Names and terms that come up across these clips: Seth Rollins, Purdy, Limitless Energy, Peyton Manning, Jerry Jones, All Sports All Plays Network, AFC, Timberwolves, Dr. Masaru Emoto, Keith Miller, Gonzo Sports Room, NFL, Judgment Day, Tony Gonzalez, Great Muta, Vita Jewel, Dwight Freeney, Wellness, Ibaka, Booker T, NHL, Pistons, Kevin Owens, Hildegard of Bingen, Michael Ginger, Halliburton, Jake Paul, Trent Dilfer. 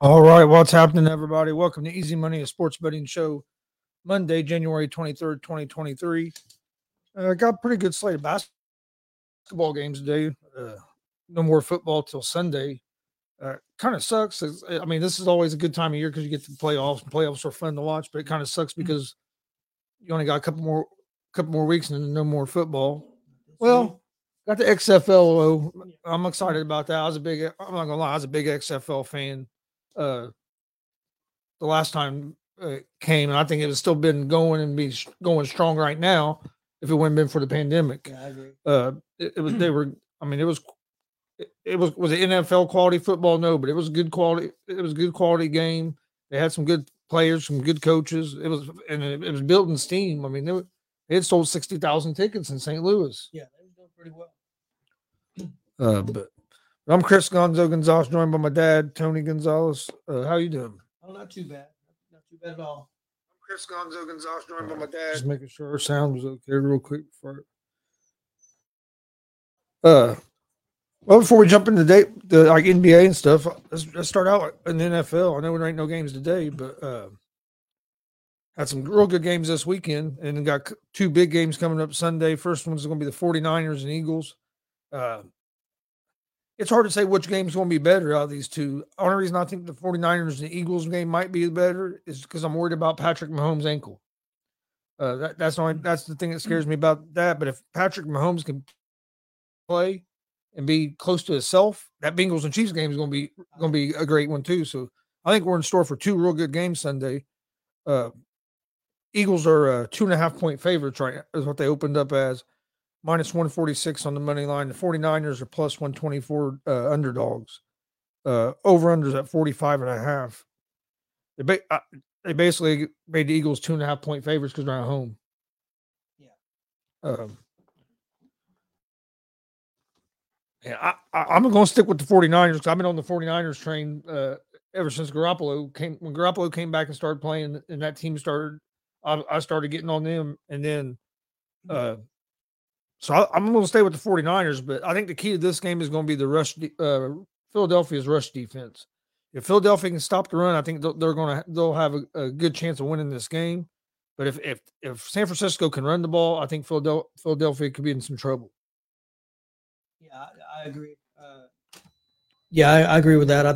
All right, what's happening, everybody? Welcome to Easy Money, a sports betting show, Monday, January 23rd, 2023. Got a pretty good slate of basketball games today. No more football till Sunday. Kind of sucks. I mean, this is always a good time of year because you get to playoffs, and playoffs are fun to watch, but it kind of sucks because you only got a couple more weeks and no more football. Well, got the XFL. I'm excited about that. I'm not gonna lie, I was a big XFL fan. The last time it came, and I think it was still been going and be going strong right now if it wouldn't been for the pandemic. Yeah, I agree. Was it NFL quality football? No, but it was good quality. It was a good quality game. They had some good players, some good coaches. It was built in steam. I mean, they had sold 60,000 tickets in St. Louis. Yeah, they were doing pretty well. But I'm Chris Gonzo Gonzalez, joined by my dad, Tony Gonzalez. How you doing? Oh, not too bad. Not too bad at all. I'm Chris Gonzo Gonzalez, joined by my dad. Just making sure our sound was okay real quick. Well, before we jump into the NBA and stuff, let's start out in the NFL. I know there ain't no games today, but had some real good games this weekend, and got two big games coming up Sunday. First one's going to be the 49ers and Eagles. It's hard to say which game's going to be better out of these two. The only reason I think the 49ers and the Eagles game might be better is because I'm worried about Patrick Mahomes' ankle. That's the thing that scares me about that. But if Patrick Mahomes can play and be close to himself, that Bengals and Chiefs game is going to be a great one too. So I think we're in store for two real good games Sunday. Eagles are 2.5-point favorites right now, is what they opened up as. Minus 146 on the money line. The 49ers are plus 124 underdogs. Over-unders at 45.5. They basically made the Eagles 2.5-point favorites because they're at home. Yeah. I'm going to stick with the 49ers because I've been on the 49ers train ever since Garoppolo came. When Garoppolo came back and started playing and that team started, I started getting on them. And then I'm going to stay with the 49ers, but I think the key to this game is going to be the rush. Philadelphia's rush defense. If Philadelphia can stop the run, I think they'll have a good chance of winning this game. But if San Francisco can run the ball, I think Philadelphia could be in some trouble. Yeah, I agree. I agree with that. I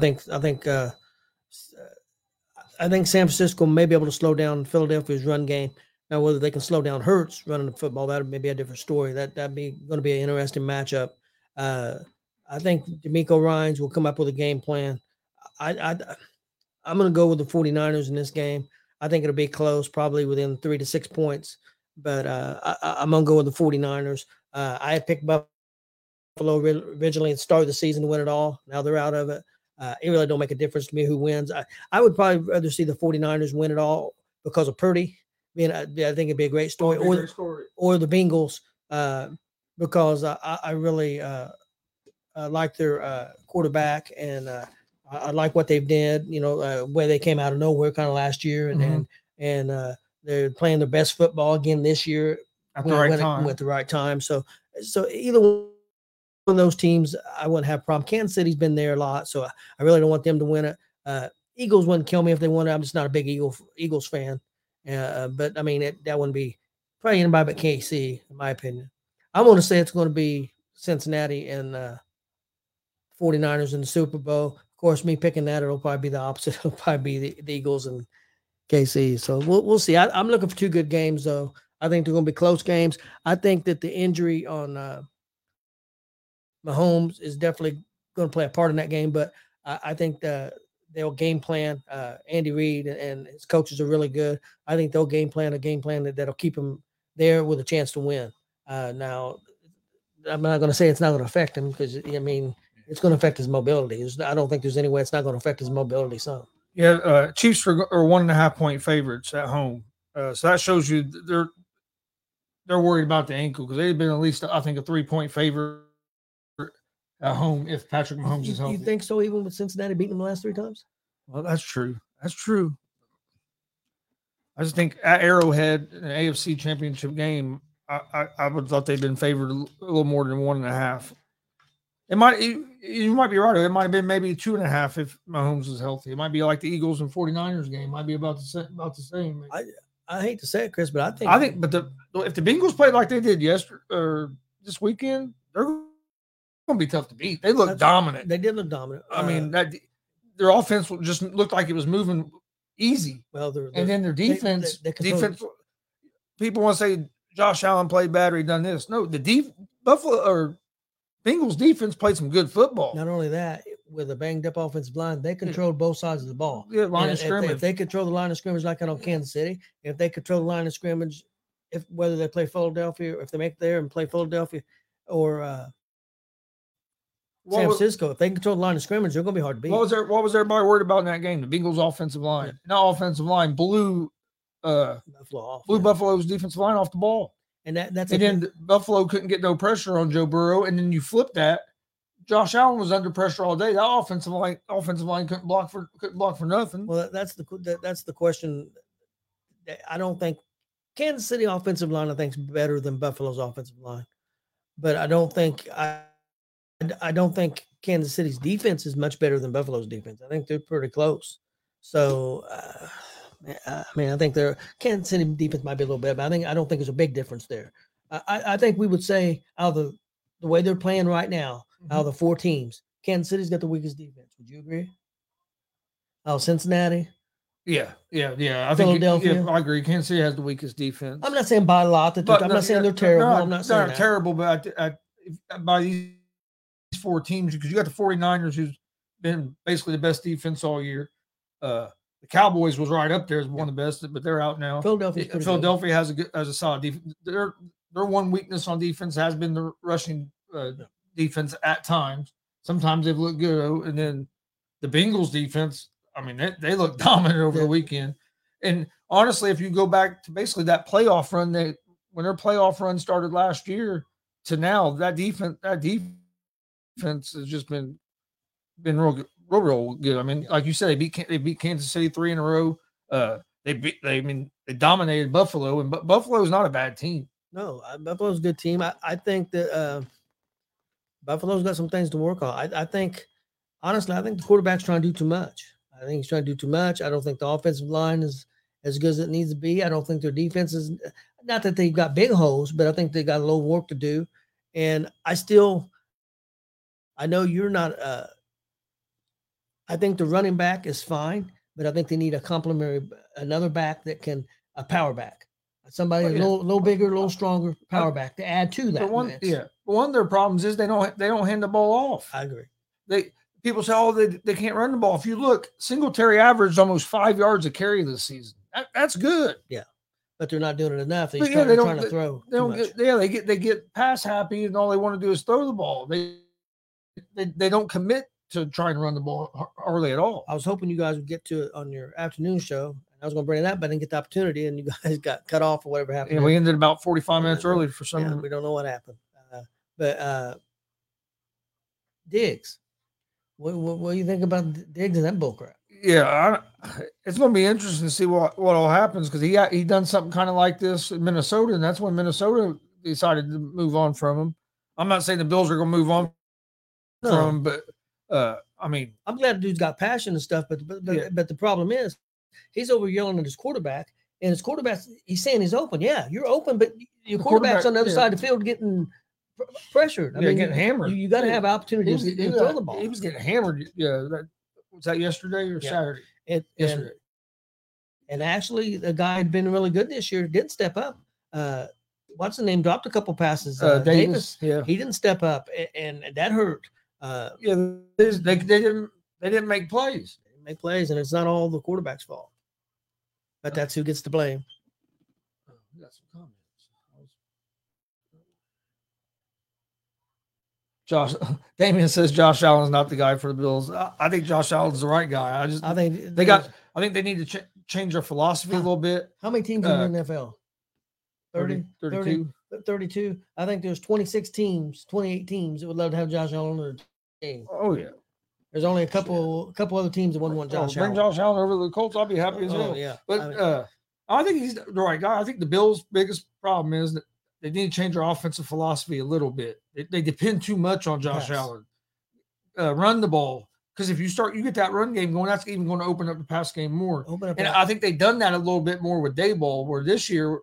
think San Francisco may be able to slow down Philadelphia's run game. Now, whether they can slow down Hurts running the football, that may be a different story. That'd be going to be an interesting matchup. I think DeMeco Ryans will come up with a game plan. I'm going to go with the 49ers in this game. I think it'll be close, probably within 3 to 6 points. But I'm going to go with the 49ers. I picked Buffalo originally at the start of the season to win it all. Now they're out of it. It really don't make a difference to me who wins. I would probably rather see the 49ers win it all because of Purdy. I think it'd be a great story, or the Bengals, because I really like their quarterback, and I like what they've did. You know, where they came out of nowhere kind of last year, and they're playing their best football again this year at the right time. So either one of those teams, I wouldn't have a problem. Kansas City's been there a lot, so I really don't want them to win it. Eagles wouldn't kill me if they won it. I'm just not a big Eagles fan. But I mean, that wouldn't be probably anybody but KC, in my opinion. I'm going to say it's going to be Cincinnati and 49ers in the Super Bowl. Of course, me picking that, it'll probably be the opposite. It'll probably be the Eagles and KC. So we'll see. I'm looking for two good games, though. I think they're going to be close games. I think that the injury on Mahomes is definitely going to play a part in that game, but I think they'll game plan. Andy Reid and his coaches are really good. I think they'll game plan that'll keep him there with a chance to win. Now, I'm not going to say it's not going to affect him because, I mean, it's going to affect his mobility. I don't think there's any way it's not going to affect his mobility some. Yeah, Chiefs are 1.5-point favorites at home. So that shows you they're worried about the ankle because they've been at least, I think, a 3-point favorite at home if Patrick Mahomes is home. You think so, even with Cincinnati beating them the last three times? Well, that's true. That's true. I just think at Arrowhead, an AFC championship game, I would have thought they'd been favored a little more than 1.5. You might be right. It might have been maybe 2.5 if Mahomes was healthy. It might be like the Eagles and 49ers game. It might be about the same. I hate to say it, Chris, but I think. But if the Bengals played like they did yesterday or this weekend, they're going to be tough to beat. They looked dominant. They did look dominant. I mean, their offense just looked like it was moving easy. Well, and then their defense. Defense. People want to say Josh Allen played bad or he done this. No, the Bengals defense played some good football. Not only that, with a banged-up offensive line, they controlled both sides of the ball. Yeah, line of scrimmage. If they control the line of scrimmage like that on Kansas City, if they control the line of scrimmage, whether they play Philadelphia, or if they make there and play Philadelphia or San Francisco, if they control the line of scrimmage, they're going to be hard to beat. What was everybody worried about in that game? The Bengals' offensive line. Yeah. Not offensive line. Blew Buffalo's defensive line off the ball. And then Buffalo couldn't get no pressure on Joe Burrow, and then you flip that. Josh Allen was under pressure all day. That offensive line couldn't block for nothing. Well, that's the question. I don't think Kansas City offensive line I think is better than Buffalo's offensive line, but I don't think Kansas City's defense is much better than Buffalo's defense. I think they're pretty close. So. I mean, I think their Kansas City defense might be a little bit, but I don't think there's a big difference there. I think we would say out of the way they're playing right now, out of the four teams, Kansas City's got the weakest defense. Would you agree? Oh, Cincinnati. Yeah. I think Philadelphia. Yeah, I agree. Kansas City has the weakest defense. I'm not saying by a lot. I'm not saying they're terrible. No, I'm not saying they're terrible, but by these four teams, because you got the 49ers, who's been basically the best defense all year. The Cowboys was right up there as one of the best, but they're out now. Philadelphia has a solid defense. Their one weakness on defense has been the rushing defense at times. Sometimes they've looked good. And then the Bengals defense, I mean, they looked dominant over the weekend. And honestly, if you go back to basically that playoff run, when their playoff run started last year to now, that defense has just been real good. Real good. I mean, like you said, they beat Kansas City 3 in a row. They dominated Buffalo, and Buffalo is not a bad team. No, Buffalo's a good team. I think that Buffalo's got some things to work on. I think the quarterback's trying to do too much. I think he's trying to do too much. I don't think the offensive line is as good as it needs to be. I don't think their defense is. Not that they've got big holes, but I think they got a little work to do. And I know you're not. I think the running back is fine, but I think they need another back that can a power back, somebody a little bigger, a little stronger power back to add to that. But one of their problems is they don't hand the ball off. I agree. People say, they can't run the ball. If you look, Singletary averaged almost 5 yards a carry this season. That's good. Yeah, but they're not doing it enough. They're trying to throw. They don't get. Yeah, they get pass happy, and all they want to do is throw the ball. They don't commit to try and run the ball early at all. I was hoping you guys would get to it on your afternoon show. And I was going to bring it up, but I didn't get the opportunity, and you guys got cut off or whatever happened. And we ended about 45 minutes early for some reason. We don't know what happened. But Diggs, what do you think about Diggs and that bull crap? Yeah, it's going to be interesting to see what all happens, because he done something kind of like this in Minnesota, and that's when Minnesota decided to move on from him. I'm not saying the Bills are going to move on from him, but – I'm glad the dude's got passion and stuff, but the problem is he's over yelling at his quarterback, and his quarterback, he's saying he's open. Yeah, you're open, but your quarterback's on the other side of the field getting pressured. I mean, getting hammered. You got to have opportunities to throw the ball. He was getting hammered. Yeah, was that yesterday or Saturday? Yesterday. And actually, the guy had been really good this year. Didn't step up. What's the name? Dropped a couple passes. Davis. Yeah, he didn't step up, and that hurt. They didn't make plays. They didn't make plays, and it's not all the quarterback's fault. But that's who gets the blame. We got some comments. Damian says Josh Allen's not the guy for the Bills. I think Josh Allen's the right guy. I think they need to change their philosophy a little bit. How many teams are in the NFL? 32. 32. I think there's 26 teams, 28 teams that would love to have Josh Allen on their team. Oh yeah. There's only a couple other teams that wouldn't want Josh Allen. Bring Josh Allen over to the Colts, I'll be happy as well. Yeah. But I think he's the right guy. I think the Bills' biggest problem is that they need to change their offensive philosophy a little bit. They depend too much on Josh Allen. run the ball. Because if you start, you get that run game going, that's even going to open up the pass game more. And I think they've done that a little bit more with Daboll, where this year,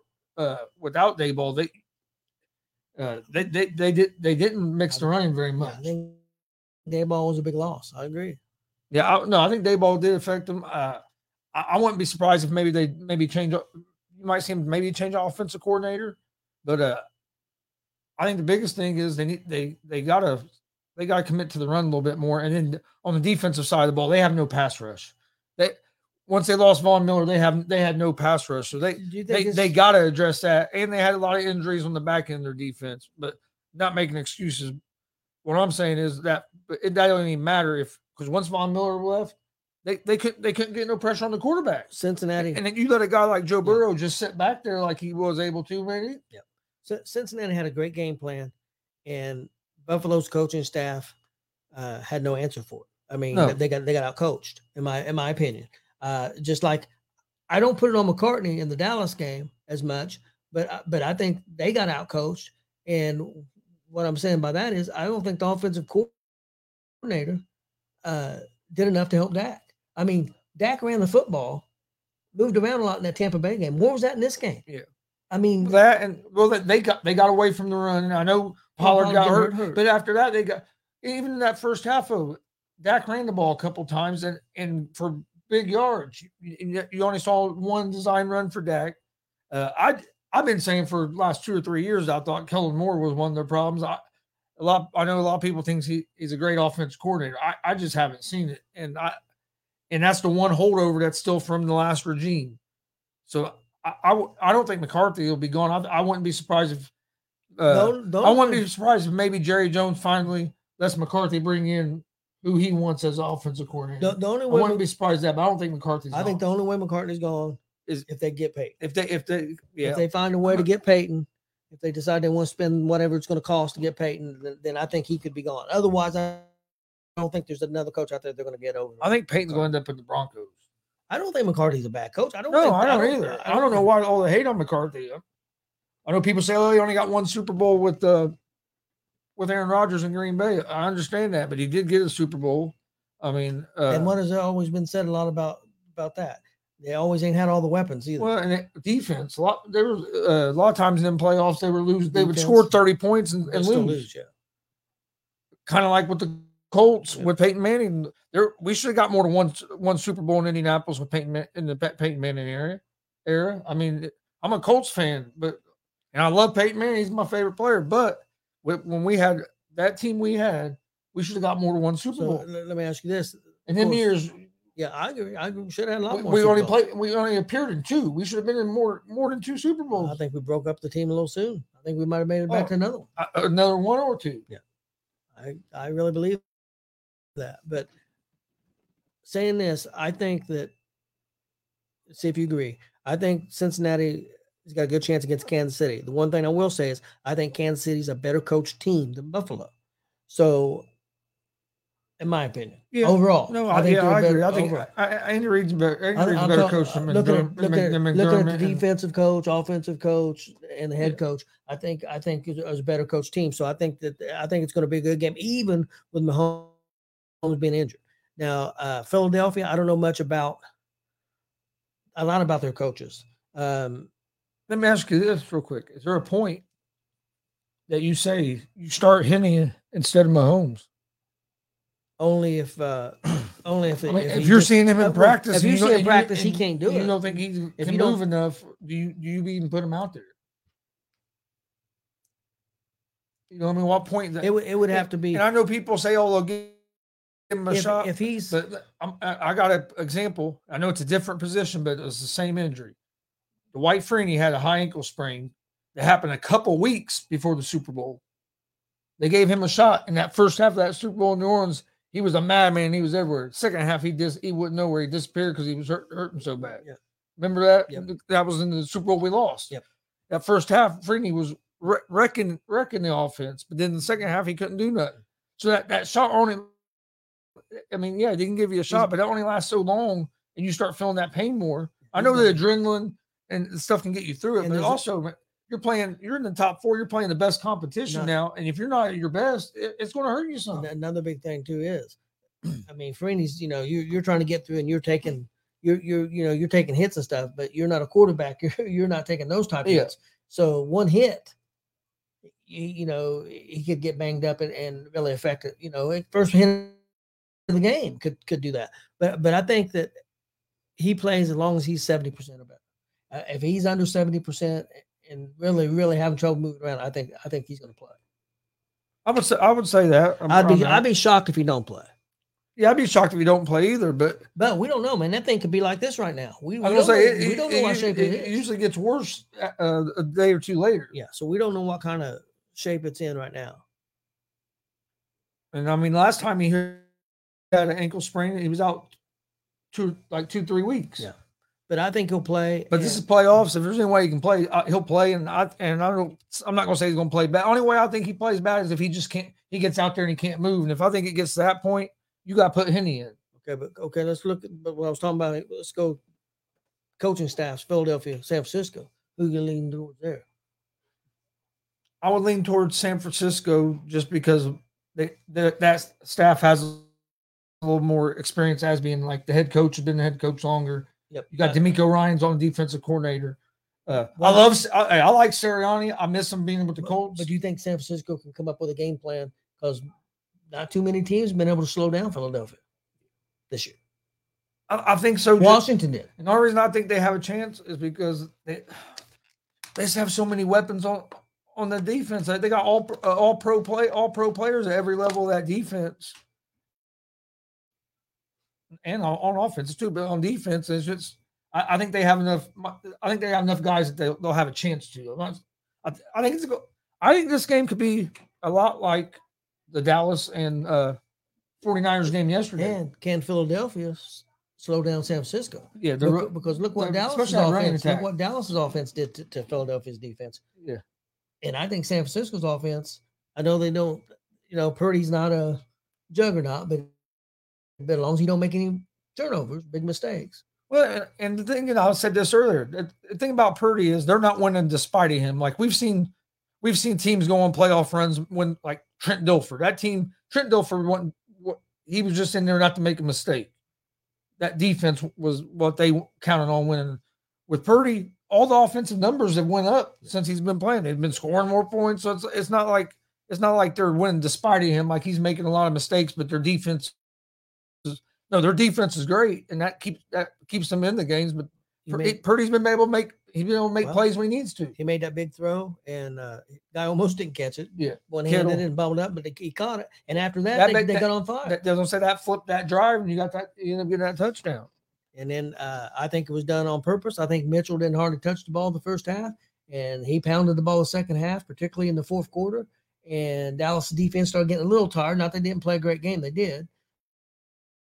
without Daboll, they didn't mix the running very much. I think Daboll was a big loss. I agree. Yeah, I think Daboll did affect them. I wouldn't be surprised if maybe change. You might see him maybe change offensive coordinator, but I think the biggest thing is they gotta commit to the run a little bit more. And then on the defensive side of the ball, they have no pass rush. Once they lost Von Miller, they had no pass rush. So they got to address that. And they had a lot of injuries on the back end of their defense, but not making excuses. What I'm saying is that it doesn't even matter because once Von Miller left, they couldn't get no pressure on the quarterback. Cincinnati. And then you let a guy like Joe Burrow just sit back there like he was able to, maybe. Yeah. So Cincinnati had a great game plan, and Buffalo's coaching staff had no answer for it. I mean, they got out coached, in my opinion. Just like I don't put it on McCartney in the Dallas game as much, but I think they got out coached. And what I'm saying by that is I don't think the offensive coordinator did enough to help Dak. I mean, Dak ran the football, moved around a lot in that Tampa Bay game. What was that in this game? Yeah. I mean that, and they got away from the run. And I know Pollard got hurt, but after that they got, even in that first half of it, Dak ran the ball a couple times and for big yards. You only saw one design run for Dak. I've been saying for the last 2 or 3 years, I thought Kellen Moore was one of their problems. I know a lot of people think he's a great offensive coordinator. I just haven't seen it, and that's the one holdover that's still from the last regime. So I don't think McCarthy will be gone. I wouldn't be surprised if I wouldn't be surprised if maybe Jerry Jones finally lets McCarthy bring in who he wants as offensive coordinator. The only way I wouldn't be surprised that, but I don't think McCarthy's gone. I think the only way McCarthy's gone is if they get Peyton. If they find a way to get Peyton, if they decide they want to spend whatever it's going to cost to get Peyton, then I think he could be gone. Otherwise, I don't think there's another coach out there they're going to get over. I think Peyton's going to end up in the Broncos. I don't think McCarthy's a bad coach. I don't either. I don't know why all the hate on McCarthy. I know people say, oh, he only got one Super Bowl with Aaron Rodgers in Green Bay. I understand that, but he did get a Super Bowl. I mean, and what has always been said a lot about that? They always ain't had all the weapons either. Well, and defense, a lot of times in them playoffs they were losing. They would score 30 points and lose. Yeah. Kind of like with the Colts with Peyton Manning. We should have got more than one Super Bowl in Indianapolis with Peyton Manning era. I mean, I'm a Colts fan, and I love Peyton Manning. He's my favorite player, but when we had that team we had, we should have got more than one Super Bowl. Let me ask you this. And then years. Yeah, I agree. We should have had a lot more Super Bowls. We only appeared in two. We should have been in more than two Super Bowls. I think we broke up the team a little soon. I think we might have made it back to another one. Another one or two. Yeah. I really believe that. But saying this, I think that, see if you agree, I think Cincinnati – he's got a good chance against Kansas City. The one thing I will say is I think Kansas City's a better coached team than Buffalo. So, in my opinion, overall, Andy Reid's better coach than McDermott. Looking at the defensive coach, offensive coach, and the head coach, I think it's a better coached team. So I think it's going to be a good game, even with Mahomes being injured. Now, Philadelphia, I don't know a lot about their coaches. Let me ask you this real quick. Is there a point that you say you start Henny instead of Mahomes? Only if you're seeing him in practice. If you see him in practice, he can't do it. You don't think he can move enough. Do you even put him out there? You know what I mean? What point? It would have to be. And I know people say, oh, they'll give him a shot. If he's, but I got an example. I know it's a different position, but it's the same injury. Dwight Freeney had a high ankle sprain that happened a couple weeks before the Super Bowl. They gave him a shot in that first half of that Super Bowl in New Orleans. He was a madman. He was everywhere. Second half, he wouldn't know where he disappeared because he was hurting so bad. Yeah. Remember that? Yep. That was in the Super Bowl we lost. Yep. That first half, Freeney was wrecking the offense, but then the second half, he couldn't do nothing. So that shot on him, I mean, yeah, they can give you a shot, but that only lasts so long, and you start feeling that pain more. I know the adrenaline and stuff can get you through it, but also You're in the top four. You're playing the best competition now, and if you're not at your best, it's going to hurt you some. Another big thing too is, I mean, Freeney's, you're trying to get through, and you're taking hits and stuff, but you're not a quarterback. You're not taking those type of hits. So one hit, he could get banged up and really affect it. First hit of the game could do that. But I think that he plays as long as he's 70% of it. If he's under 70% and really, really having trouble moving around, I think he's going to play. I would say that. I'd be shocked if he don't play. Yeah, I'd be shocked if he don't play either. But we don't know, man. That thing could be like this right now. We don't know what shape it is. It usually gets worse a day or two later. Yeah, so we don't know what kind of shape it's in right now. And I mean, last time he had an ankle sprain, he was out 2-3 weeks. Yeah. But I think he'll play. But this is playoffs. If there's any way he can play, he'll play. I'm not going to say he's going to play bad. The only way I think he plays bad is if he just can't. He gets out there and he can't move. And if I think it gets to that point, you got to put Henny in. Okay, let's look at what I was talking about. Let's go. Coaching staffs, Philadelphia, San Francisco. Who you lean towards there? I would lean towards San Francisco just because that staff has a little more experience as being like the head coach, has been the head coach longer. Yep. You got DeMeco Ryans on the defensive coordinator. I like Sirianni. I miss him being with the Colts. But do you think San Francisco can come up with a game plan? Because not too many teams have been able to slow down Philadelphia this year. I think so. Washington did. And the only reason I think they have a chance is because they just have so many weapons on the defense. They got all pro players at every level of that defense. And on offense too, but on defense, it's just I think they have enough. I think they have enough guys that they'll have a chance to. I think this game could be a lot like the Dallas and 49ers game yesterday. And can Philadelphia slow down San Francisco? Yeah, because look what Dallas's offense did to Philadelphia's defense. Yeah, and I think San Francisco's offense. I know they don't. Purdy's not a juggernaut, but. As long as he don't make any turnovers, big mistakes. Well, and the thing, I said this earlier. The thing about Purdy is they're not winning despite him. Like we've seen teams go on playoff runs when, like Trent Dilfer. That team, Trent Dilfer, he was just in there not to make a mistake. That defense was what they counted on winning. With Purdy, all the offensive numbers have went up since he's been playing. They've been scoring more points, so it's not like they're winning despite him. Like he's making a lot of mistakes, but their defense. No, their defense is great, and that keeps them in the games. But Purdy's been able to make plays when he needs to. He made that big throw, and guy almost didn't catch it. Yeah, one handed and bobbled up, but he caught it. And after that they got on fire. That doesn't say that flipped that drive, and you end up getting that touchdown. And then I think it was done on purpose. I think Mitchell didn't hardly touch the ball the first half, and he pounded the ball the second half, particularly in the fourth quarter. And Dallas defense started getting a little tired. Not they didn't play a great game, they did.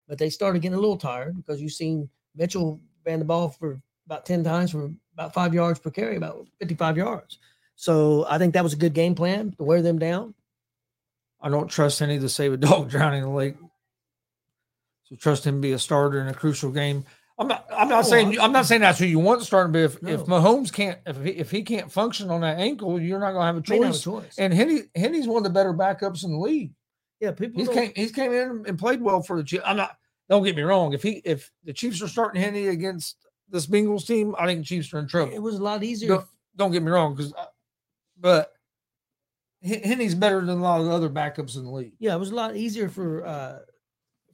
But they started getting a little tired because you've seen Mitchell ran the ball for about 10 times for about 5 yards per carry, about 55 yards. So I think that was a good game plan to wear them down. I don't trust any to save a dog drowning in the lake. So trust him to be a starter in a crucial game. I'm not saying that's who you want to start, but if Mahomes can't, if he can't function on that ankle, you're not going to have a choice. And Henny's one of the better backups in the league. Yeah, he came in and played well for the Chiefs. Don't get me wrong. If the Chiefs are starting Henny against this Bengals team, I think the Chiefs are in trouble. It was a lot easier. Don't get me wrong, but Henny's better than a lot of the other backups in the league. Yeah, it was a lot easier for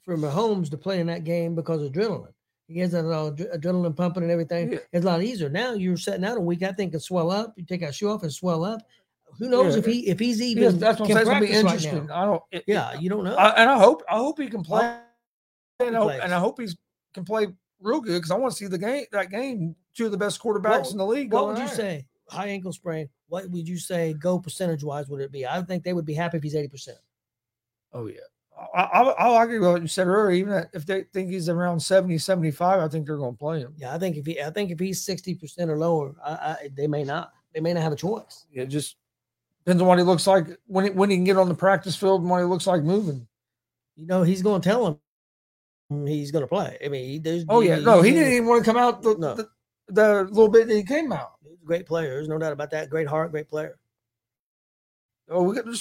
Mahomes to play in that game because of adrenaline. He has that adrenaline pumping and everything. Yeah. It's a lot easier. Now you're setting out a week. I think it swell up. You take a shoe off and swell up. Who knows if he's even? Yes, that's what I'm saying. It's gonna be interesting. Right, I don't. You don't know. I hope he can play, and I hope he can play real good because I want to see the game. That game, two of the best quarterbacks in the league. What would you say? High ankle sprain. What would you say? Go percentage wise, would it be? I think they would be happy if he's 80%. Oh yeah, I'll agree with what you said earlier. Even if they think he's around 70, 75, I think they're going to play him. Yeah, I think if he's 60% or lower, they may not. They may not have a choice. Yeah, just. Depends on what he looks like when he can get on the practice field and what he looks like moving. He's going to tell him he's going to play. I mean, he didn't even want to come out. the little bit that he came out. Great players, no doubt about that. Great heart, great player. Oh, we got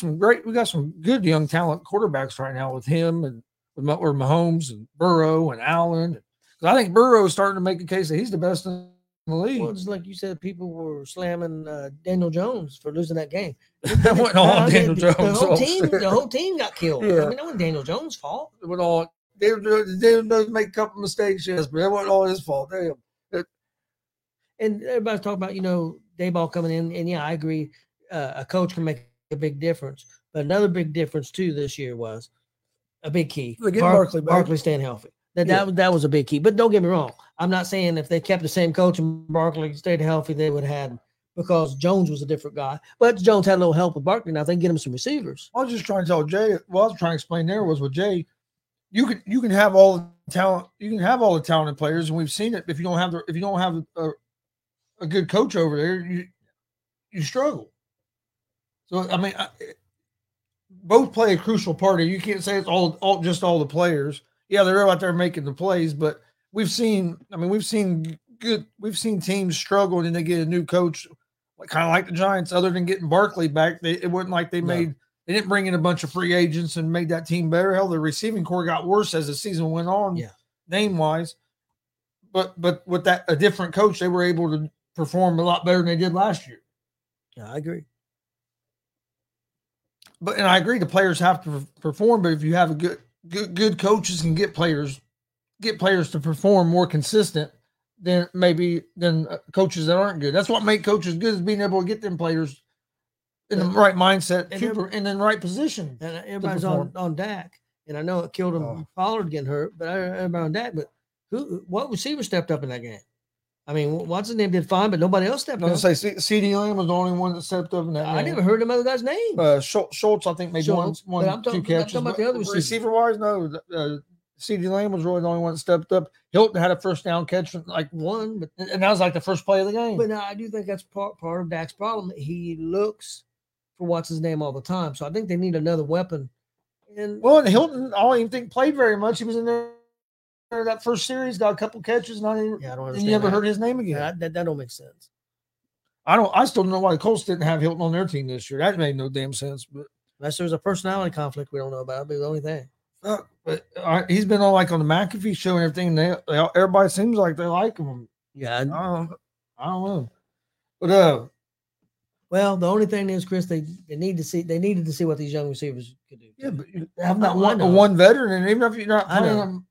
some good young talent quarterbacks right now with him and with Mahomes and Burrow and Allen. I think Burrow is starting to make a case that he's the best in the league. Well, just like you said, people were slamming Daniel Jones for losing that game. That went all Daniel Jones. The whole team got killed. Yeah. I mean, that wasn't Daniel Jones' fault. It went all. They make a couple mistakes, yes, but that wasn't all his fault. Damn. And everybody's talking about, you know, Dayball coming in, and yeah, I agree. A coach can make a big difference, but another big difference too this year was a big key. Barkley staying healthy. That was a big key. But don't get me wrong. I'm not saying if they kept the same coach and Barkley stayed healthy, they would have had him, because Jones was a different guy. But Jones had a little help with Barkley. Now they can get him some receivers. I was just trying to tell Jay. What I was trying to explain there was with Jay, you can have all the talent. You can have all the talented players, and we've seen it. If you don't have a good coach over there, you struggle. So I mean, both play a crucial part. You can't say it's all the players. Yeah, they're out there making the plays, but we've seen teams struggle and then they get a new coach, like kind of like the Giants. Other than getting Barkley back, they didn't bring in a bunch of free agents and made that team better. Hell, the receiving core got worse as the season went on, name wise. But with that a different coach, they were able to perform a lot better than they did last year. Yeah, I agree. And I agree the players have to perform, but if you have a good coaches can get players to perform more consistent than coaches that aren't good. That's what makes coaches good, is being able to get them players in the right mindset and in the right position. And everybody's on Dak, and I know it killed him. Oh. Pollard getting hurt, but everybody on Dak. But what receiver stepped up in that game? I mean, Watson's name did fine, but nobody else stepped up. I was going to say CD Lamb was the only one that stepped up in that game. I never heard another guy's name. Schultz, I think, made two catches. I'm talking about the other receiver-wise, no. CD Lamb was really the only one that stepped up. Hilton had a first down catch, and that was like the first play of the game. But no, I do think that's part of Dak's problem. He looks for Watson's name all the time, so I think they need another weapon. And Hilton, I don't even think played very much. He was in there. That first series, got a couple catches, and I don't understand. You never heard his name again. Yeah, that don't make sense. I still don't know why the Colts didn't have Hilton on their team this year. That made no damn sense. But unless there's a personality conflict we don't know about, that'd be the only thing. He's been on the McAfee show and everything. And everybody seems like they like him. Yeah, I don't know. But well, the only thing is, Chris, they needed to see what these young receivers could do. Yeah, but you have not one veteran, and even if you're not playing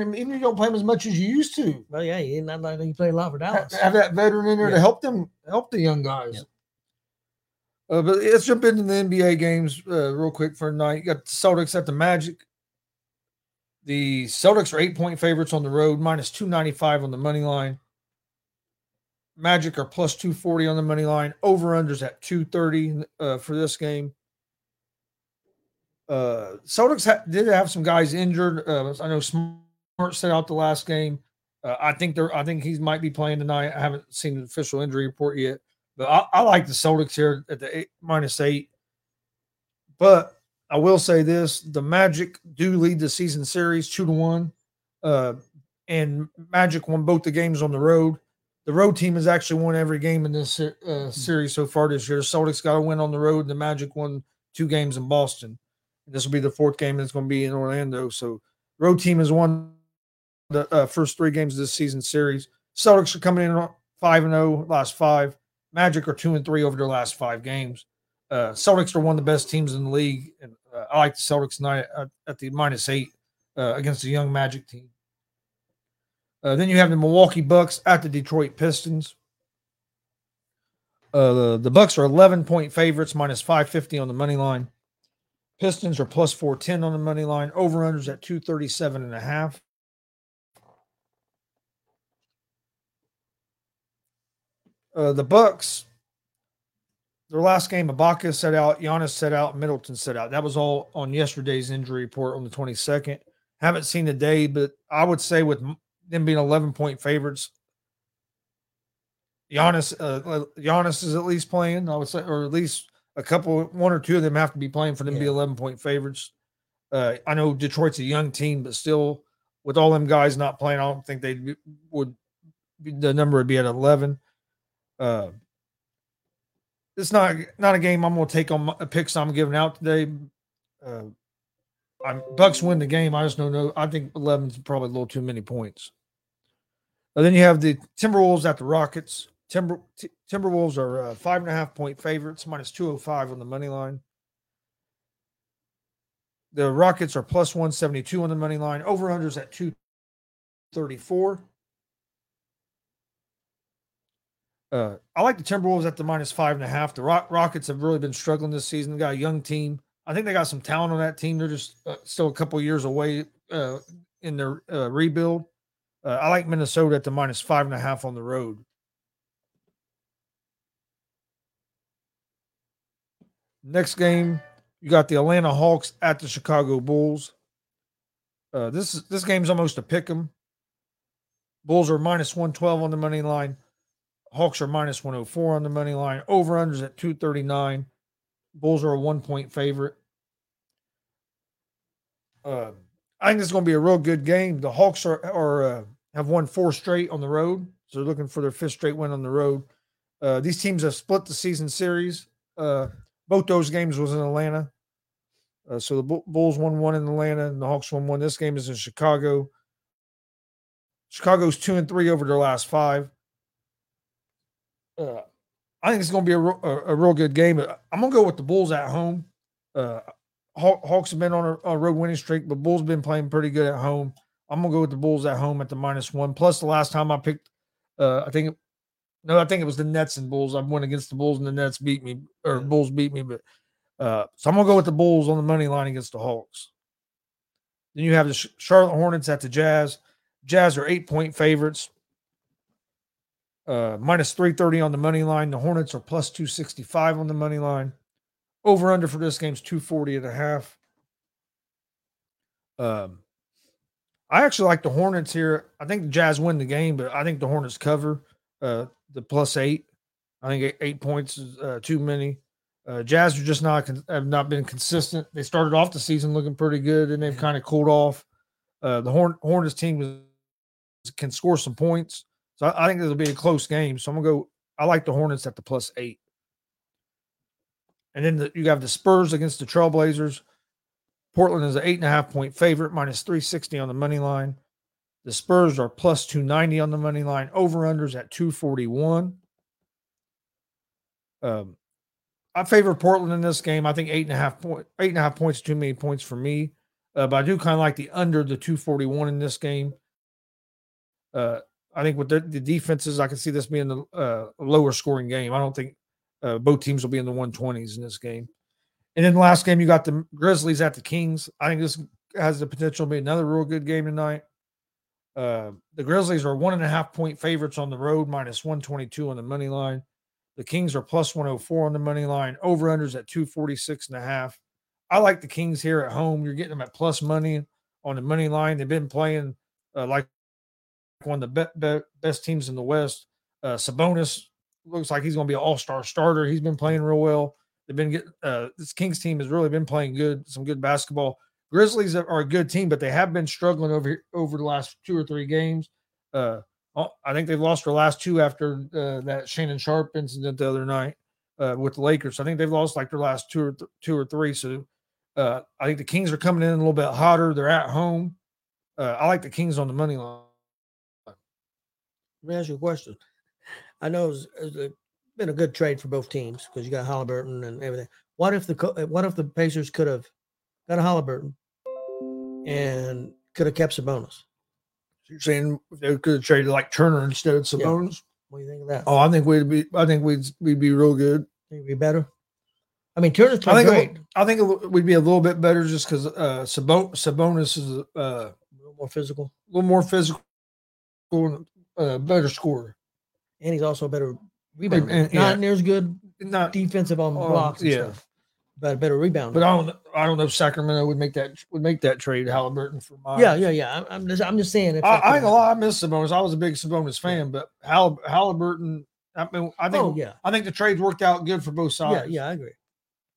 them, even if you don't play them as much as you used to. Well, yeah, you not like you play a lot for Dallas. Have that veteran in there to help the young guys. Yeah. But let's jump into the NBA games real quick for tonight. You got the Celtics at the Magic. The Celtics are 8-point favorites on the road, minus 295 on the money line. Magic are plus 240 on the money line. Over-unders at 230 for this game. Celtics did have some guys injured. I know Smart set out the last game. I think he might be playing tonight. I haven't seen the official injury report yet. But I like the Celtics here at the minus 8. But I will say this. The Magic do lead the season series 2-1. And Magic won both the games on the road. The road team has actually won every game in this series so far this year. Celtics got a win on the road. The Magic won 2 games in Boston. This will be the 4th game, and it's going to be in Orlando. So road team has won the first 3 games of this season series. Celtics are coming in 5-0 last 5. Magic are 2-3 over their last 5 games. Celtics are one of the best teams in the league. And I like the Celtics tonight at the -8 against the young Magic team. Then you have the Milwaukee Bucks at the Detroit Pistons. The Bucks are 11-point favorites, minus 550 on the money line. Pistons are plus 410 on the money line. Over-unders at 237.5. The Bucks, their last game, Ibaka set out, Giannis set out, Middleton set out. That was all on yesterday's injury report on the 22nd. Haven't seen the day, but I would say with them being 11-point favorites, Giannis is at least playing, I would say, or at least one or two of them have to be playing for them to be 11-point favorites. I know Detroit's a young team, but still, with all them guys not playing, I don't think they would the number would be at 11. It's not a game I'm going to take on my picks I'm giving out today. Bucks win the game. I just don't know. I think 11 is probably a little too many points. And then you have the Timberwolves at the Rockets. Timberwolves are 5.5 point favorites, minus 205 on the money line. The Rockets are plus 172 on the money line. Over-unders at 234. I like the Timberwolves at the minus 5.5. The Rockets have really been struggling this season. They got a young team. I think they got some talent on that team. They're just still a couple years away in their rebuild. I like Minnesota at the minus 5.5 on the road. Next game, you got the Atlanta Hawks at the Chicago Bulls. This game's almost a pick 'em. Bulls are minus 112 on the money line. Hawks are minus 104 on the money line. Over-unders at 239. Bulls are a 1 point favorite. I think it's going to be a real good game. The Hawks have won 4 straight on the road, so they're looking for their 5th straight win on the road. These teams have split the season series. Both those games was in Atlanta. So the Bulls won 1 in Atlanta, and the Hawks won 1. This game is in Chicago. Chicago's 2-3 over their last 5. I think it's going to be a real good game. I'm going to go with the Bulls at home. Hawks have been on a road winning streak, but Bulls been playing pretty good at home. I'm going to go with the Bulls at home at the minus 1. Plus, the last time I picked, I think it was the Nets and Bulls. I went against the Bulls, and the Nets beat me, or Bulls beat me. But so I'm going to go with the Bulls on the money line against the Hawks. Then you have the Charlotte Hornets at the Jazz. Jazz are 8 point favorites. Minus 330 on the money line. The Hornets are plus 265 on the money line. Over under for this game's 240.5. I actually like the Hornets here. I think the Jazz win the game, but I think the Hornets cover the plus 8. I think 8 points is too many. Jazz are just have not been consistent. They started off the season looking pretty good, and they've kind of cooled off. The Hornets team can score some points. So I think it'll be a close game. So I'm going to go – I like the Hornets at the plus 8. And then you have the Spurs against the Trailblazers. Portland is an 8.5 point favorite, minus 360 on the money line. The Spurs are plus 290 on the money line. Over-unders at 241. I favor Portland in this game. I think 8.5 points is too many points for me. But I do kind of like the under, the 241 in this game. I think with the defenses, I can see this being the lower scoring game. I don't think both teams will be in the 120s in this game. And then the last game, you got the Grizzlies at the Kings. I think this has the potential to be another real good game tonight. The Grizzlies are 1.5 point favorites on the road, minus 122 on the money line. The Kings are plus 104 on the money line. Over-unders at 246.5. I like the Kings here at home. You're getting them at plus money on the money line. They've been playing like one of the best teams in the West. Sabonis looks like he's going to be an all-star starter. He's been playing real well. They've been getting this Kings team has really been playing good, some good basketball. Grizzlies are a good team, but they have been struggling over the last 2 or 3 games. I think they've lost their last 2 after that Shannon Sharp incident the other night with the Lakers. I think they've lost like their last two or three. So I think the Kings are coming in a little bit hotter. They're at home. I like the Kings on the money line. Let me ask you a question. I know it's been a good trade for both teams because you got Halliburton and everything. What if the Pacers could have got a Halliburton and could have kept Sabonis? You're saying they could have traded like Turner instead of Sabonis? Yeah. What do you think of that? Oh, I think we'd be real good. Think we'd be better. I mean, Turner's playing great. I think we'd be a little bit better just because Sabonis is a little more physical. Better scorer. And he's also a better rebounder. Not near as good defensive on blocks and stuff, but a better rebounder. But I don't know if Sacramento would make that trade, Halliburton for Myers. Yeah. I'm just saying. I ain't gonna lie, I miss Sabonis. I was a big Sabonis fan, but Halliburton. I mean, I think the trades worked out good for both sides. Yeah, I agree.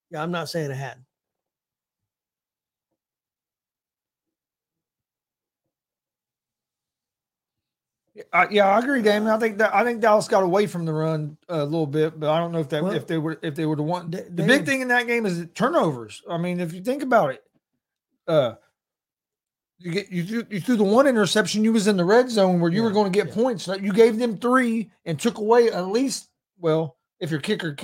Yeah, I'm not saying it hadn't. Yeah, I agree, Damon. I think Dallas got away from the run a little bit, but I don't know if that if they were to want the big thing in that game is turnovers. I mean, if you think about it, you threw the one interception. You was in the red zone where you were going to get points. You gave them three and took away at least if your kicker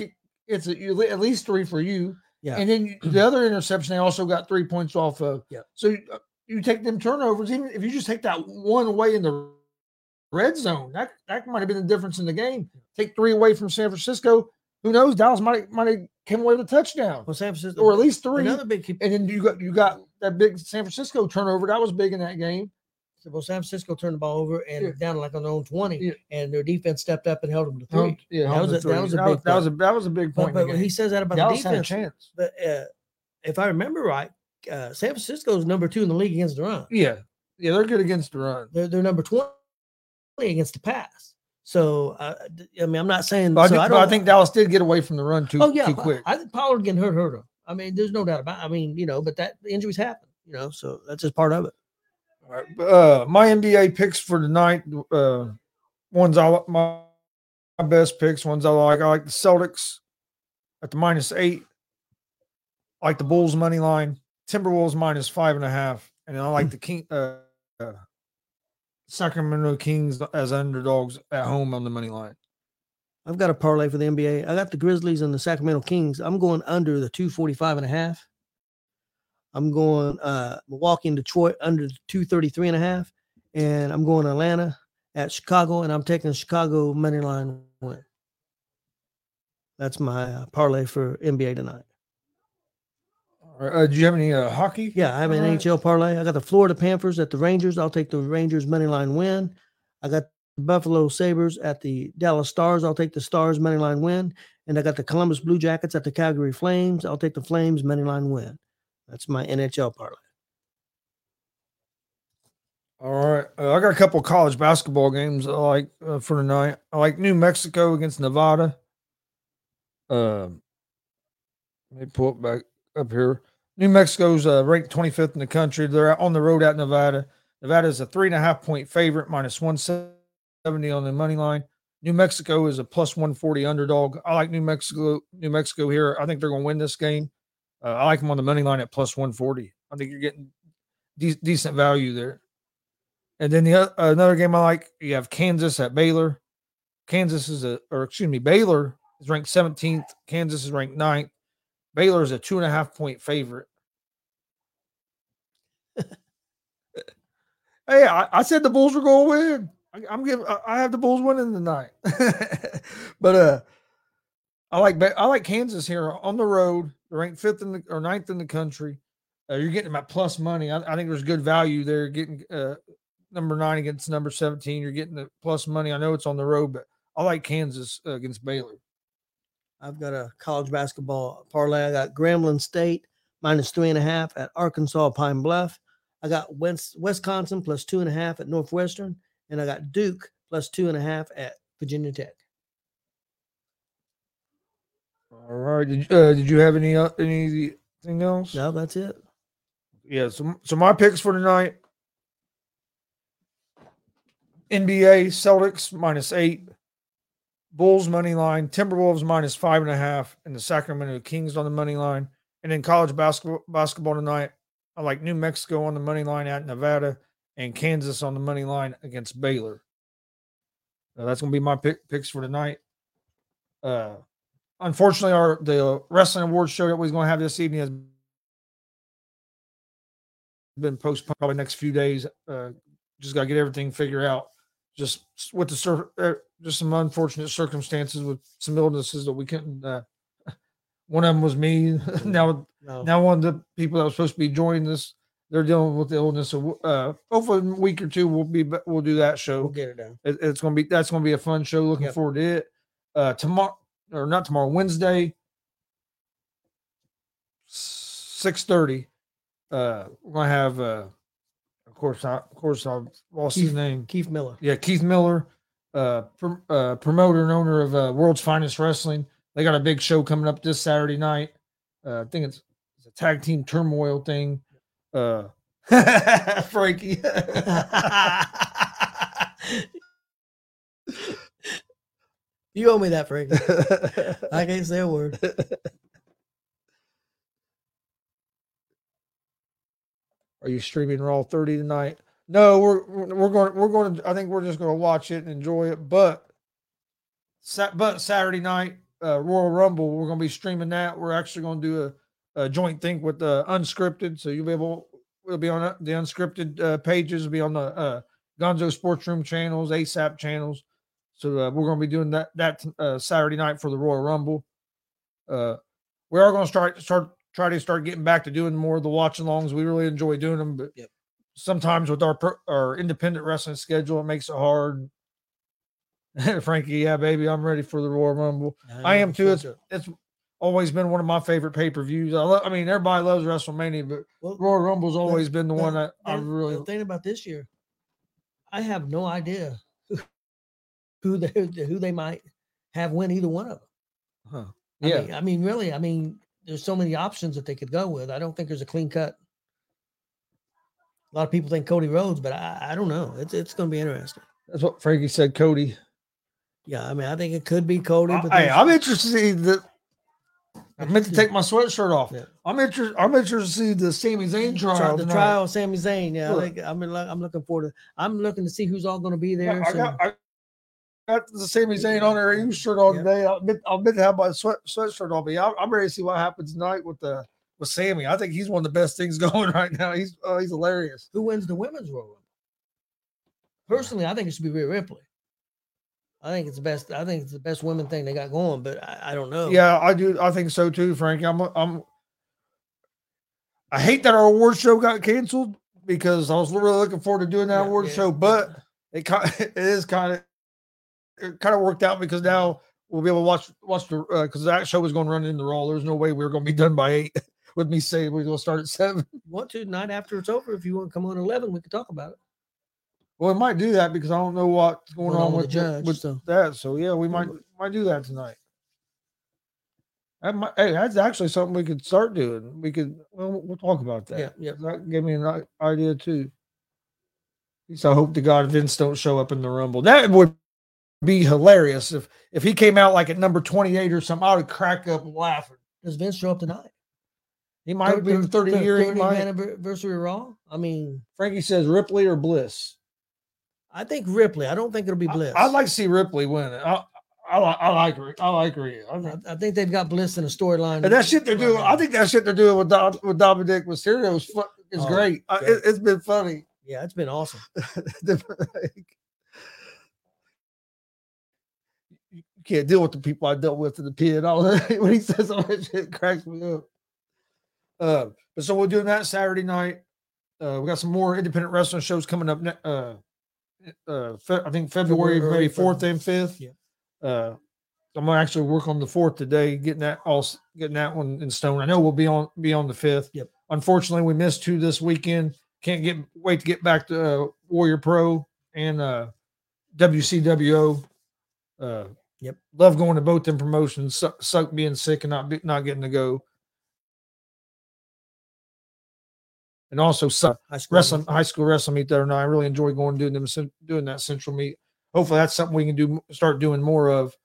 it's at least three for you. Yeah, and then the other interception they also got 3 points off of. Yeah, so you take them turnovers, even if you just take that one away in the red zone, that might have been the difference in the game. Take three away from San Francisco. Who knows? Dallas might have came away with a touchdown. Well, San Francisco, or at least three. Another big keep. And then you got that big San Francisco turnover. That was big in that game. So, well, San Francisco turned the ball over and down like on their own 20, and their defense stepped up and held them to three. That was a big point. But he says that about Dallas the defense. Had a chance. But if I remember right, San Francisco's number 2 in the league against the run. Yeah, they're good against the run. They're number 20 against the pass. So I mean, I'm not saying. I think Dallas did get away from the run too quick. I think Pollard getting hurt him. I mean, there's no doubt about it. I mean, but that injuries happen. So that's just part of it. All right, my NBA picks for tonight. One's my best picks. One's I like. I like the Celtics at the -8. I like the Bulls money line. Timberwolves -5.5, and I like the Sacramento Kings as underdogs at home on the money line. I've got a parlay for the NBA. I got the Grizzlies and the Sacramento Kings. I'm going under the 245.5. I'm going Milwaukee and Detroit under the 233.5. And I'm going Atlanta at Chicago, and I'm taking Chicago money line win. That's my parlay for NBA tonight. Do you have any hockey? Yeah, I have an NHL parlay. I got the Florida Panthers at the Rangers. I'll take the Rangers money line win. I got the Buffalo Sabres at the Dallas Stars. I'll take the Stars money line win. And I got the Columbus Blue Jackets at the Calgary Flames. I'll take the Flames money line win. That's my NHL parlay. All right. I got a couple of college basketball games I like for tonight. I like New Mexico against Nevada. Let me pull it back up here. New Mexico's ranked 25th in the country. They're on the road at Nevada. Nevada is a 3.5-point favorite, -170 on the money line. New Mexico is a +140 underdog. I like New Mexico here. I think they're going to win this game. I like them on the money line at +140. I think you're getting decent value there. And then another game I like, you have Kansas at Baylor. Baylor is ranked 17th. Kansas is ranked 9th. Baylor is a 2.5-point favorite. Hey, I said the Bulls were going to win. I have the Bulls winning tonight. But I like Kansas here on the road. They're ranked 5th or 9th in the country. You're getting them at plus money. I think there's good value there. Getting number 9 against number 17. You're getting the plus money. I know it's on the road, but I like Kansas against Baylor. I've got a college basketball parlay. I got Grambling State -3.5 at Arkansas Pine Bluff. I got Wisconsin +2.5 at Northwestern. And I got Duke +2.5 at Virginia Tech. All right. Did you have anything else? No, that's it. Yeah. So my picks for tonight: NBA Celtics -8. Bulls money line, Timberwolves -5.5, and the Sacramento Kings on the money line. And in college basketball tonight, I like New Mexico on the money line at Nevada, and Kansas on the money line against Baylor. Now, that's going to be my picks for tonight. Unfortunately, the wrestling awards show that we're going to have this evening has been postponed probably the next few days. Just got to get everything figured out. Just with just some unfortunate circumstances with some illnesses that we couldn't. One of them was me. Now one of the people that was supposed to be joining us, they're dealing with the illness. So hopefully in a week or two we'll do that show. We'll get it down. That's gonna be a fun show. Looking forward to it. Wednesday, 6:30. We're gonna have. Of course, I've lost his name. Keith Miller. Yeah, Keith Miller, promoter and owner of World's Finest Wrestling. They got a big show coming up this Saturday night. I think it's a tag team turmoil thing. Frankie. You owe me that, Frank. I can't say a word. Are you streaming Raw 30 tonight? No, we're going. I think we're just going to watch it and enjoy it. But Saturday night, Royal Rumble, we're going to be streaming that. We're actually going to do a joint thing with the Unscripted, so you'll be able. We'll be on the Unscripted pages. We'll be on the Gonzo Sports Room channels, ASAP channels. So we're going to be doing that Saturday night for the Royal Rumble. We are going to try to start getting back to doing more of the watch alongs. We really enjoy doing them, but sometimes with our independent wrestling schedule, it makes it hard. Frankie, yeah, baby, I'm ready for the Royal Rumble. I am too. It's always been one of my favorite pay-per-views. I mean, everybody loves WrestleMania, but Royal Rumble's always been the one I really. The thing about this year, I have no idea who they might have win either one of them. Huh. Yeah. I mean, really, there's so many options that they could go with. I don't think there's a clean cut. A lot of people think Cody Rhodes, but I don't know. It's going to be interesting. That's what Frankie said, Cody. Yeah, I mean, I think it could be Cody. But I'm interested to see I meant to take my sweatshirt off. Yeah. I'm interested to see the Sami Zayn trial. The trial of Sami Zayn. Yeah, I'm looking forward to. I'm looking to see who's all going to be there. Yeah, I got the Sami Zayn on there. He shirt on today. I'll admit to have my sweatshirt on. But I'm ready to see what happens tonight with Sami. I think he's one of the best things going right now. He's hilarious. Who wins the women's Royal Rumble? Personally, I think it should be Rhea Ripley. I think it's the best women thing they got going, but I don't know. Yeah, I do. I think so too, Frankie. I hate that our award show got canceled because I was really looking forward to doing that award show, but it kind of worked out because now we'll be able to watch the because that show was going to run into Raw. There's no way we were going to be done by 8. With me saying we're going to start at 7. Want to night after it's over? If you want to come on 11, we can talk about it. Well, it might do that because I don't know what's going on with the judge, that. So yeah, we might do that tonight. That's actually something we could start doing. We'll talk about that. Yeah, that gave me an idea too. At least I hope to God Vince don't show up in the Rumble. That would be hilarious if he came out like at number 28 or something. I would crack up laughing. Does Vince show up tonight? He might be 30 year anniversary Raw. I mean, Frankie says Ripley or Bliss. I think Ripley. I don't think it'll be Bliss. I'd like to see Ripley win it. I like Rhea. I think they've got Bliss in a storyline. And that shit they're doing. I think that shit they're doing with Dominic Mysterio is great. Okay. It's been funny. Yeah, it's been awesome. You can't deal with the people I dealt with in the pit. All that. When he says all that shit, it cracks me up. But so we're doing that Saturday night. We got some more independent wrestling shows coming up. I think February maybe 4th and 5th. Yeah. I'm gonna actually work on the 4th today, getting that one in stone. I know we'll be on the 5th. Yep. Unfortunately, we missed 2 this weekend. Can't wait to get back to Warrior Pro and WCWO. Yep. Love going to both them promotions. Suck being sick and not getting to go. And also high school wrestling meet there, and I really enjoy doing that central meet. Hopefully that's something we can start doing more of.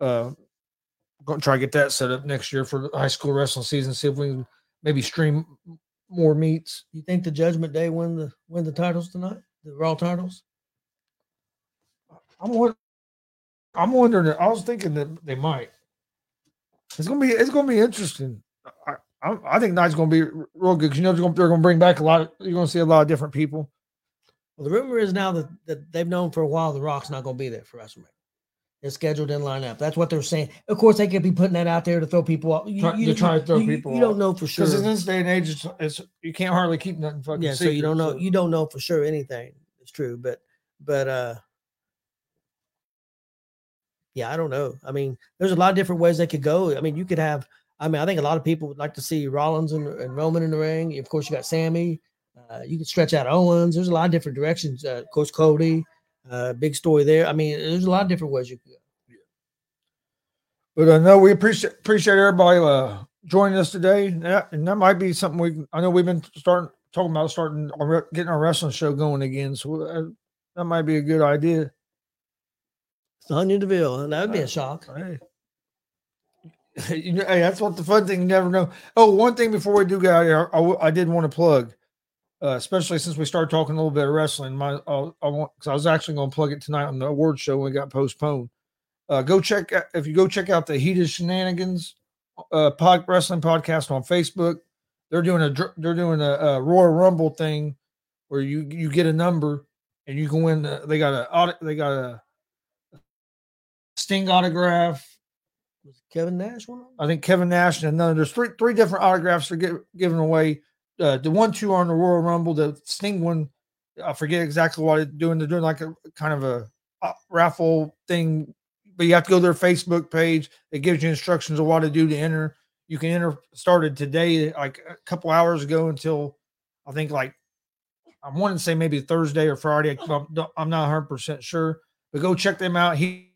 Going to try to get that set up next year for the high school wrestling season. See if we can maybe stream more meets. You think the Judgment Day win the titles tonight? The Raw titles? I'm wondering. I was thinking that they might. It's gonna be interesting. I think night's going to be real good because you know they're going to bring back a lot. You're going to see a lot of different people. Well, the rumor is now that they've known for a while The Rock's not going to be there for WrestleMania. His schedule didn't line up. That's what they're saying. Of course, they could be putting that out there to throw people off. You don't know for sure. Because in this day and age, it's you can't hardly keep nothing fucking secret. So you don't know. So. You don't know for sure anything. It's true, but yeah, I don't know. I mean, there's a lot of different ways they could go. I mean, you could have. I mean, I think a lot of people would like to see Rollins and Roman in the ring. Of course, you got Sami. You can stretch out Owens. There's a lot of different directions. Of course, Cody. Big story there. I mean, there's a lot of different ways you can go. Yeah. But I know we appreciate everybody joining us today. And that might be something I know we've been talking about getting our wrestling show going again. So that might be a good idea. Sonya Deville. That would be a shock. Hey. You know, hey, that's what the fun thing, you never know. Oh, one thing before we do get out of here, I did want to plug, especially since we started talking a little bit of wrestling. I was actually going to plug it tonight on the award show when it got postponed. If you go check out the Heated Shenanigans wrestling podcast on Facebook, they're doing a Royal Rumble thing where you get a number and you can win. They got a Sting autograph. Was Kevin Nash one of them? I think Kevin Nash and another. There's three different autographs are given away. The 1-2 are on the Royal Rumble. The Sting one, I forget exactly what they're doing. They're doing like a kind of a raffle thing, but you have to go to their Facebook page. It gives you instructions of what to do to enter. You can enter started today, like a couple hours ago, until I think like I want to say maybe Thursday or Friday. I'm not 100% sure, but go check them out. He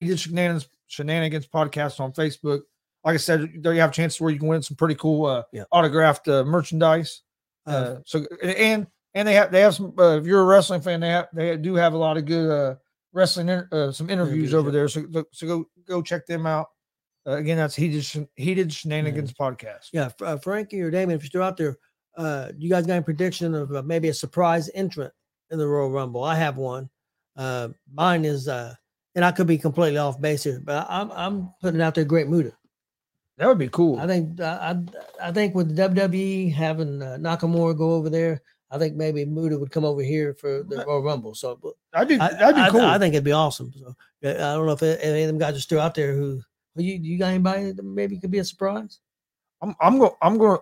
did Shenanigans podcast on Facebook. Like I said, there you have a chance where you can win some pretty cool autographed merchandise. So they have some. If you're a wrestling fan, they do have a lot of good wrestling some interviews over there. So go check them out. Again, that's Heated Shenanigans podcast. Yeah, Frankie or Damon, if you're still out there, you guys got a prediction of maybe a surprise entrant in the Royal Rumble? I have one. Mine is. And I could be completely off base here, but I'm putting out there Great Muta. That would be cool. I think I think with the WWE having Nakamura go over there, I think maybe Muta would come over here for the Royal Rumble. So that'd be cool. I think it'd be awesome. So I don't know if any of them guys are still out there. You got anybody that maybe could be a surprise? I'm gonna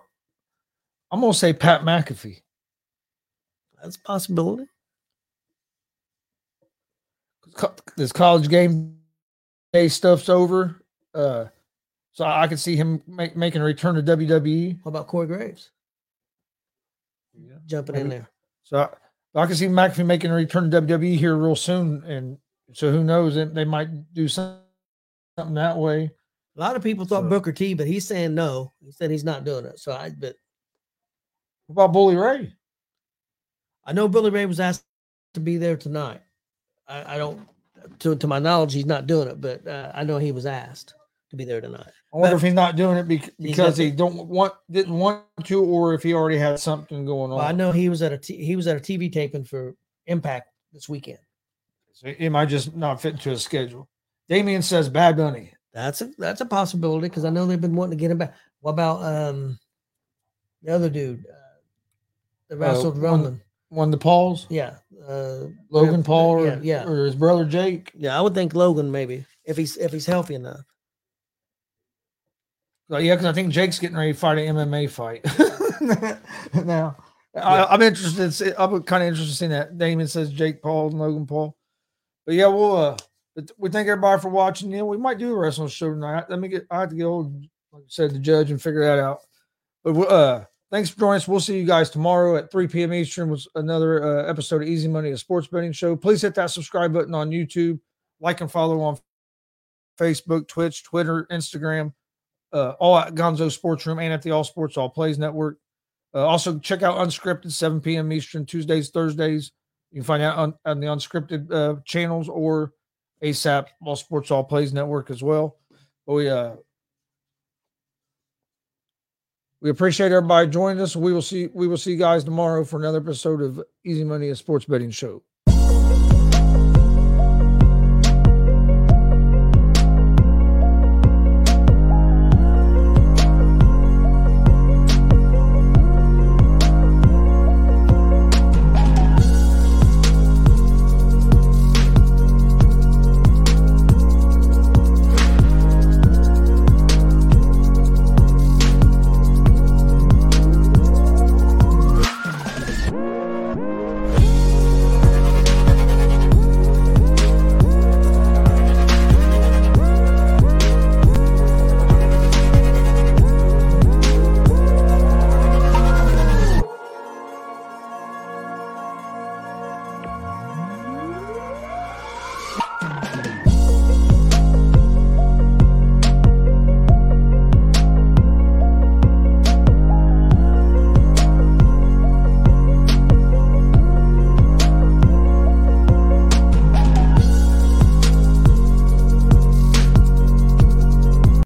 say Pat McAfee. That's a possibility. This college game day stuff's over. So I could see him making a return to WWE. How about Corey Graves? Yeah. Jumping in there. So I can see McAfee making a return to WWE here real soon. And so who knows? They might do something that way. A lot of people thought Booker T, but he's saying no. He said he's not doing it. What about Bully Ray? I know Bully Ray was asked to be there tonight. I don't, to my knowledge, he's not doing it, but I know he was asked to be there tonight. I wonder if he's not doing it because he didn't want to, or if he already had something going on. Well, I know he was at a TV taping for Impact this weekend. So it might just not fit into his schedule. Damien says Bad Bunny. That's a possibility because I know they've been wanting to get him back. What about the other dude that wrestled Roman? One of the Pauls? Yeah. Logan Paul or his brother Jake? Yeah, I would think Logan maybe, if he's healthy enough. Well, yeah, because I think Jake's getting ready to fight an MMA fight. Now, yeah. I'm interested. I'm kind of interested in that. Damon says Jake Paul and Logan Paul. But yeah, we thank everybody for watching. You know, we might do a wrestling show tonight. I have to get old, like I said, the judge and figure that out. But thanks for joining us. We'll see you guys tomorrow at 3 p.m. Eastern with another episode of Easy Money, a sports betting show. Please hit that subscribe button on YouTube. Like and follow on Facebook, Twitch, Twitter, Instagram, all at Gonzo Sports Room and at the All Sports All Plays Network. Also, check out Unscripted, 7 p.m. Eastern, Tuesdays, Thursdays. You can find out on the Unscripted channels or ASAP, All Sports All Plays Network as well. But we appreciate everybody joining us. We will see you guys tomorrow for another episode of Easy Money, a sports betting show.